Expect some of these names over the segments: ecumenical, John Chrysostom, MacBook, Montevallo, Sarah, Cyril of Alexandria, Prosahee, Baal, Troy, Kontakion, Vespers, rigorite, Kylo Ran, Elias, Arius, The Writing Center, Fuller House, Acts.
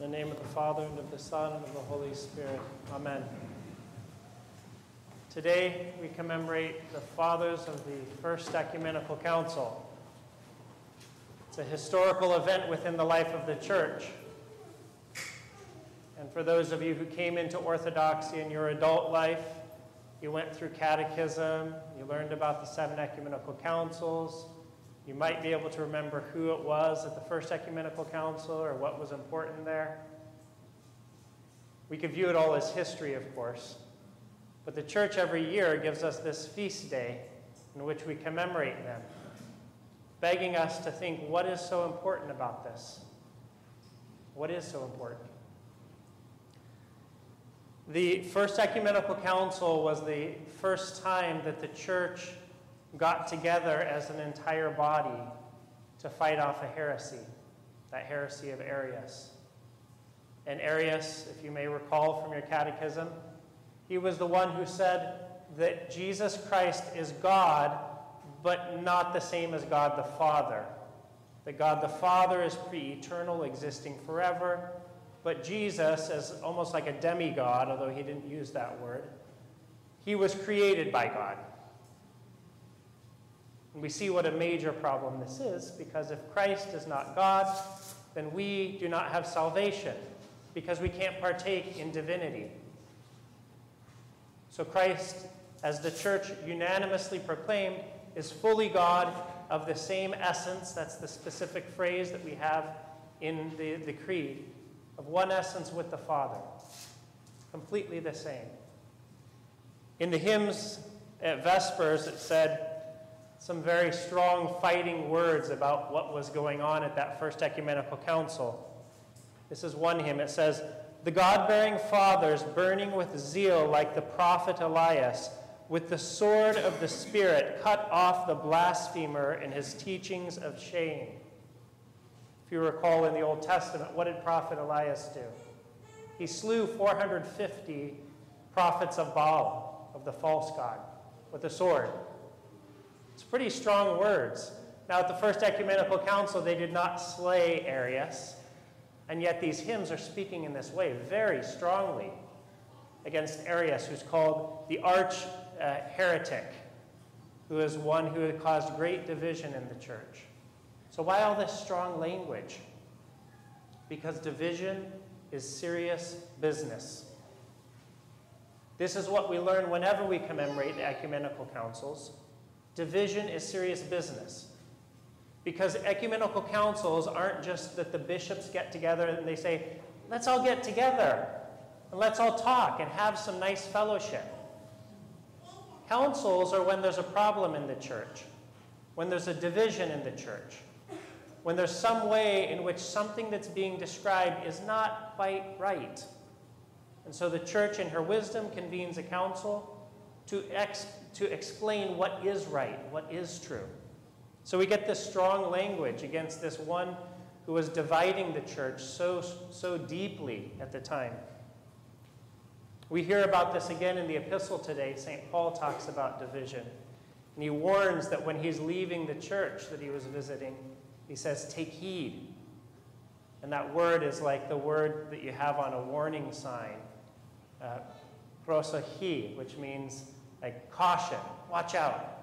In the name of the Father, and of the Son, and of the Holy Spirit. Amen. Today, we commemorate the fathers of the First Ecumenical Council. It's a historical event within the life of the Church. And for those of you who came into Orthodoxy in your adult life, you went through catechism, you learned about the 7 ecumenical councils, you might be able to remember who it was at the First Ecumenical Council or what was important there. We could view it all as history, of course, but the Church every year gives us this feast day in which we commemorate them, begging us to think, what is so important about this? What is so important? The First Ecumenical Council was the first time that the Church got together as an entire body to fight off a heresy, that heresy of Arius. And Arius, if you may recall from your catechism, he was the one who said that Jesus Christ is God, but not the same as God the Father. That God the Father is pre-eternal, existing forever, but Jesus, as almost like a demigod, although he didn't use that word, he was created by God. And we see what a major problem this is, because if Christ is not God, then we do not have salvation, because we can't partake in divinity. So Christ, as the Church unanimously proclaimed, is fully God of the same essence. That's the specific phrase that we have in the Creed, of one essence with the Father, completely the same. In the hymns at Vespers, it said some very strong fighting words about what was going on at that First Ecumenical Council. This is one hymn. It says, "The God-bearing fathers, burning with zeal like the prophet Elias, with the sword of the Spirit cut off the blasphemer and his teachings of shame." If you recall in the Old Testament, what did prophet Elias do? He slew 450 prophets of Baal, of the false god, with a sword. It's pretty strong words. Now, at the First Ecumenical Council, they did not slay Arius, and yet these hymns are speaking in this way very strongly against Arius, who's called the arch-heretic, who is one who had caused great division in the Church. So why all this strong language? Because division is serious business. This is what we learn whenever we commemorate the ecumenical councils. Division is serious business. Because ecumenical councils aren't just that the bishops get together and they say, let's all get together and let's all talk and have some nice fellowship. Councils are when there's a problem in the Church, when there's a division in the Church, when there's some way in which something that's being described is not quite right. And so the Church, in her wisdom, convenes a council to explain what is right, what is true. So we get this strong language against this one who was dividing the Church so deeply at the time. We hear about this again in the epistle today. St. Paul talks about division. And he warns that when he's leaving the church that he was visiting, he says, take heed. And that word is like the word that you have on a warning sign, Prosahee, which means like caution, watch out.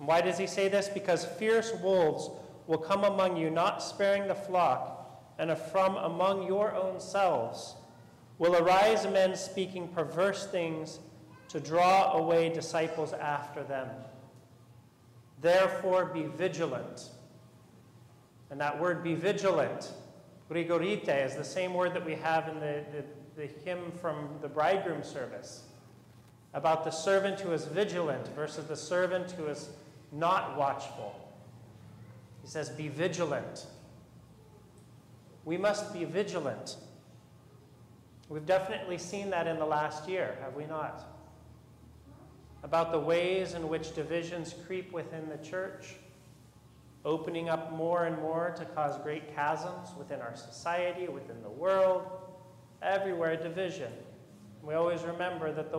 And why does he say this? Because fierce wolves will come among you, not sparing the flock, and from among your own selves will arise men speaking perverse things to draw away disciples after them. Therefore, be vigilant. And that word, be vigilant, rigorite, is the same word that we have in the hymn from the bridegroom service about the servant who is vigilant versus the servant who is not watchful. He says, be vigilant. We must be vigilant. We've definitely seen that in the last year, have we not? About the ways in which divisions creep within the church, opening up more and more to cause great chasms within our society, within the world, everywhere division. We always remember that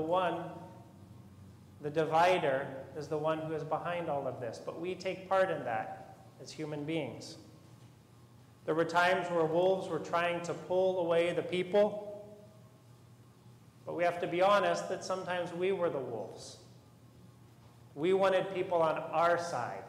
the divider, is the one who is behind all of this, but we take part in that as human beings. There were times where wolves were trying to pull away the people. But we have to be honest that sometimes we were the wolves. We wanted people on our side.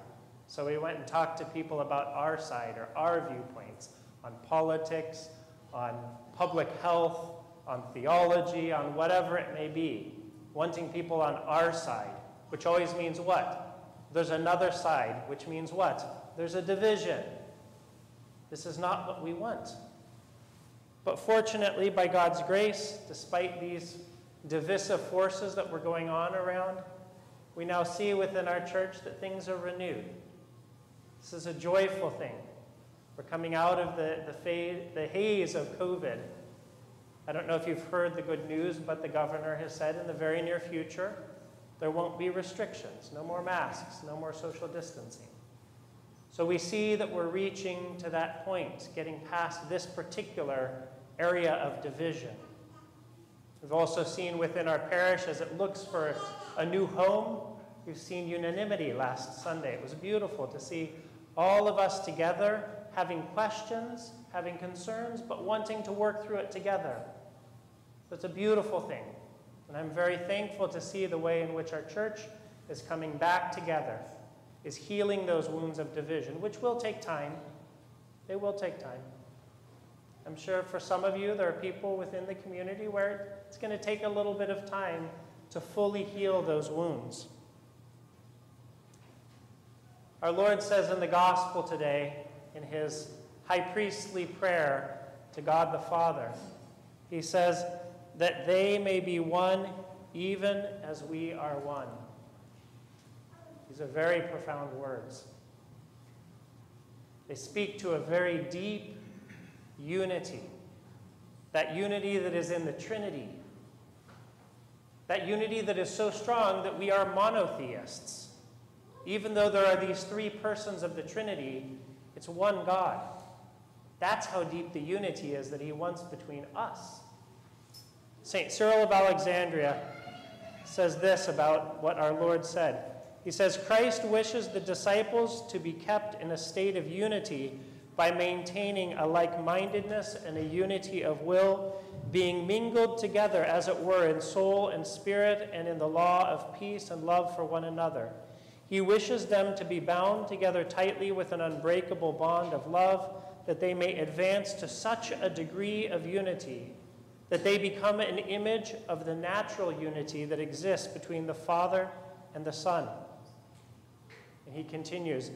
So we went and talked to people about our side or our viewpoints on politics, on public health, on theology, on whatever it may be. Wanting people on our side, which always means what? There's another side, which means what? There's a division. This is not what we want. But fortunately, by God's grace, despite these divisive forces that were going on around, we now see within our church that things are renewed. This is a joyful thing. We're coming out of the haze of COVID. I don't know if you've heard the good news, but the governor has said in the very near future, there won't be restrictions, no more masks, no more social distancing. So we see that we're reaching to that point, getting past this particular area of division. We've also seen within our parish, as it looks for a new home, we've seen unanimity last Sunday. It was beautiful to see all of us together having questions, having concerns, but wanting to work through it together. So it's a beautiful thing. And I'm very thankful to see the way in which our church is coming back together, is healing those wounds of division, which will take time. They will take time. I'm sure for some of you, there are people within the community where it's going to take a little bit of time to fully heal those wounds. Our Lord says in the gospel today, in his high priestly prayer to God the Father, he says, that they may be one even as we are one. These are very profound words. They speak to a very deep unity, that unity that is in the Trinity, that unity that is so strong that we are monotheists. Even though there are these three persons of the Trinity, it's one God. That's how deep the unity is that he wants between us. St. Cyril of Alexandria says this about what our Lord said. He says, Christ wishes the disciples to be kept in a state of unity by maintaining a like-mindedness and a unity of will, being mingled together, as it were, in soul and spirit and in the law of peace and love for one another. He wishes them to be bound together tightly with an unbreakable bond of love, that they may advance to such a degree of unity that they become an image of the natural unity that exists between the Father and the Son. And he continues,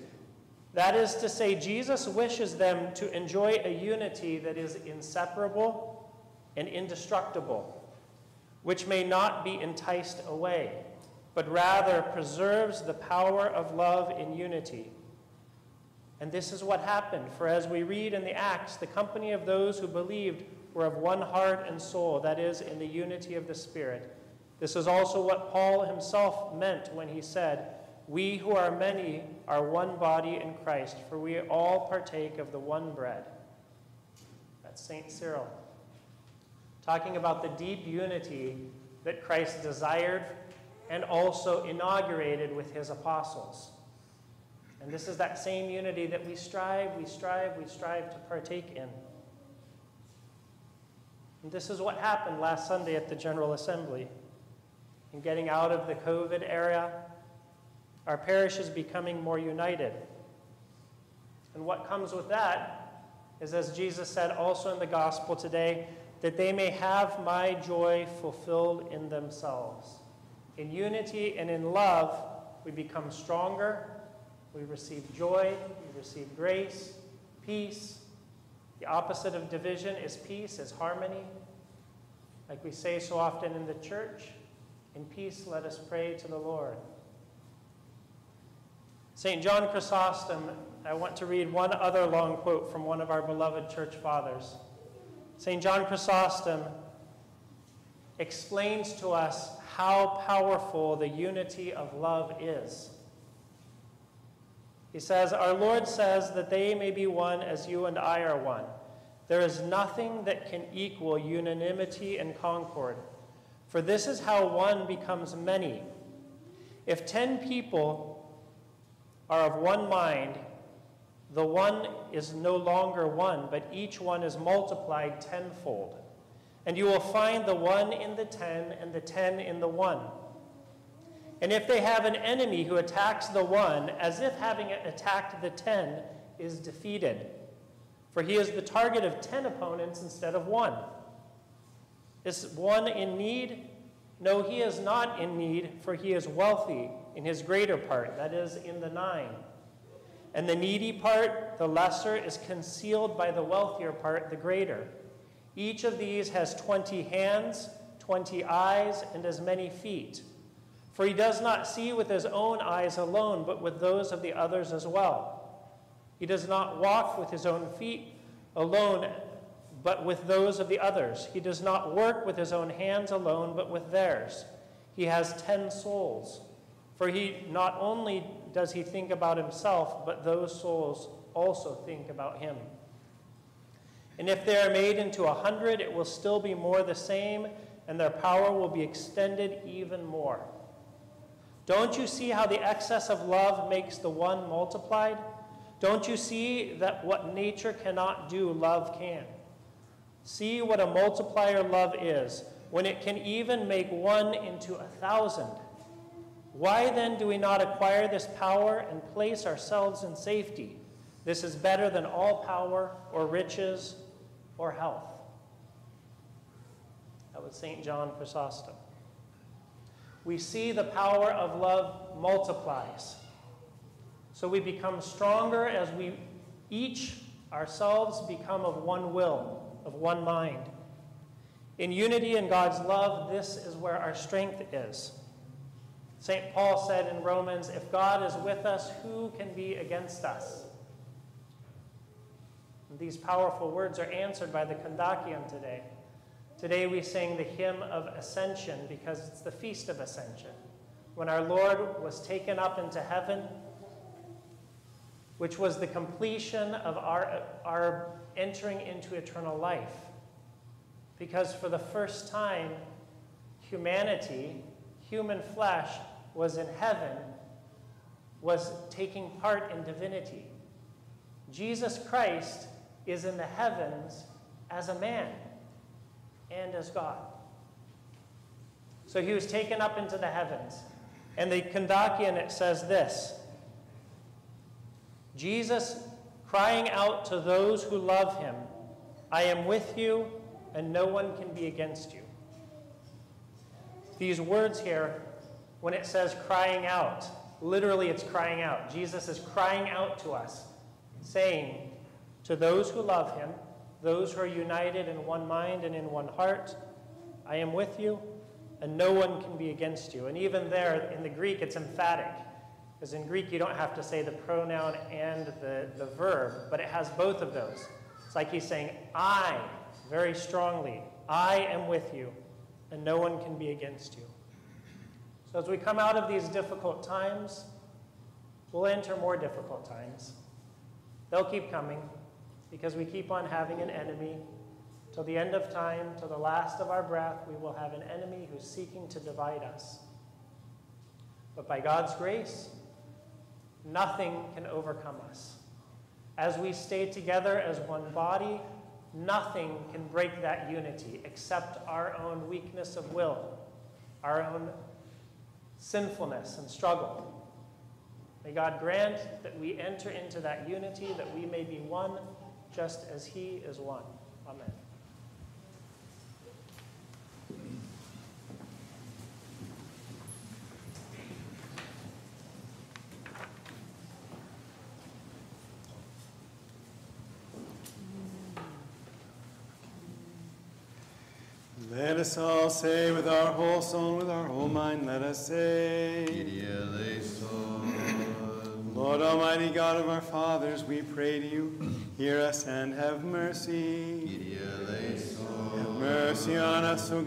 that is to say, Jesus wishes them to enjoy a unity that is inseparable and indestructible, which may not be enticed away, but rather preserves the power of love in unity. And this is what happened, for as we read in the Acts, the company of those who believed were of one heart and soul, that is, in the unity of the Spirit. This is also what Paul himself meant when he said, we who are many are one body in Christ, for we all partake of the one bread. That's St. Cyril, talking about the deep unity that Christ desired and also inaugurated with his apostles. And this is that same unity that we strive to partake in. And this is what happened last Sunday at the General Assembly. In getting out of the COVID era, our parish is becoming more united. And what comes with that is, as Jesus said also in the gospel today, that they may have my joy fulfilled in themselves. In unity and in love, we become stronger. We receive joy, we receive grace, peace. The opposite of division is peace, is harmony. Like we say so often in the church, in peace let us pray to the Lord. St. John Chrysostom, I want to read one other long quote from one of our beloved church fathers. St. John Chrysostom explains to us how powerful the unity of love is. He says, our Lord says that they may be one as you and I are one. There is nothing that can equal unanimity and concord, for this is how one becomes many. If 10 people are of one mind, The one is no longer one, but each one is multiplied tenfold. And you will find the one in the ten and the ten in the one. And if they have an enemy who attacks the one, as if having attacked the ten, is defeated. For he is the target of 10 opponents instead of one. Is one in need? No, he is not in need, for he is wealthy in his greater part, that is, in the nine. And the needy part, the lesser, is concealed by the wealthier part, the greater. Each of these has 20 hands, 20 eyes, and as many feet. For he does not see with his own eyes alone, but with those of the others as well. He does not walk with his own feet alone, but with those of the others. He does not work with his own hands alone, but with theirs. He has 10 souls. For he not only does he think about himself, but those souls also think about him. And if they are made into 100, it will still be more the same, and their power will be extended even more. Don't you see how the excess of love makes the one multiplied? Don't you see that what nature cannot do, love can? See what a multiplier love is, when it can even make one into 1,000. Why then do we not acquire this power and place ourselves in safety? This is better than all power or riches or health. That was St. John Chrysostom. We see the power of love multiplies. So we become stronger as we each ourselves become of one will, of one mind. In unity in God's love, this is where our strength is. St. Paul said in Romans, if God is with us, who can be against us? And these powerful words are answered by the Kontakion today. Today we sing the hymn of Ascension because it's the Feast of Ascension, when our Lord was taken up into heaven, which was the completion of our entering into eternal life. Because for the first time, humanity, human flesh, was in heaven, was taking part in divinity. Jesus Christ is in the heavens as a man and as God. So he was taken up into the heavens. And the Kontakion, it says this, Jesus crying out to those who love him, I am with you, and no one can be against you. These words here, when it says crying out, literally it's crying out. Jesus is crying out to us, saying to those who love him, those who are united in one mind and in one heart, I am with you, and no one can be against you. And even there, in the Greek, it's emphatic. Because in Greek, you don't have to say the pronoun and the verb, but it has both of those. It's like he's saying, I, very strongly, I am with you, and no one can be against you. So as we come out of these difficult times, we'll enter more difficult times. They'll keep coming because we keep on having an enemy. Till the end of time, till the last of our breath, we will have an enemy who's seeking to divide us. But by God's grace, nothing can overcome us. As we stay together as one body, nothing can break that unity except our own weakness of will, our own sinfulness and struggle. May God grant that we enter into that unity, that we may be one just as he is one. Amen. Let us all say with our whole soul, with our whole mind, let us say, Lord Almighty God of our fathers, we pray to you, hear us and have mercy. Have mercy on us, O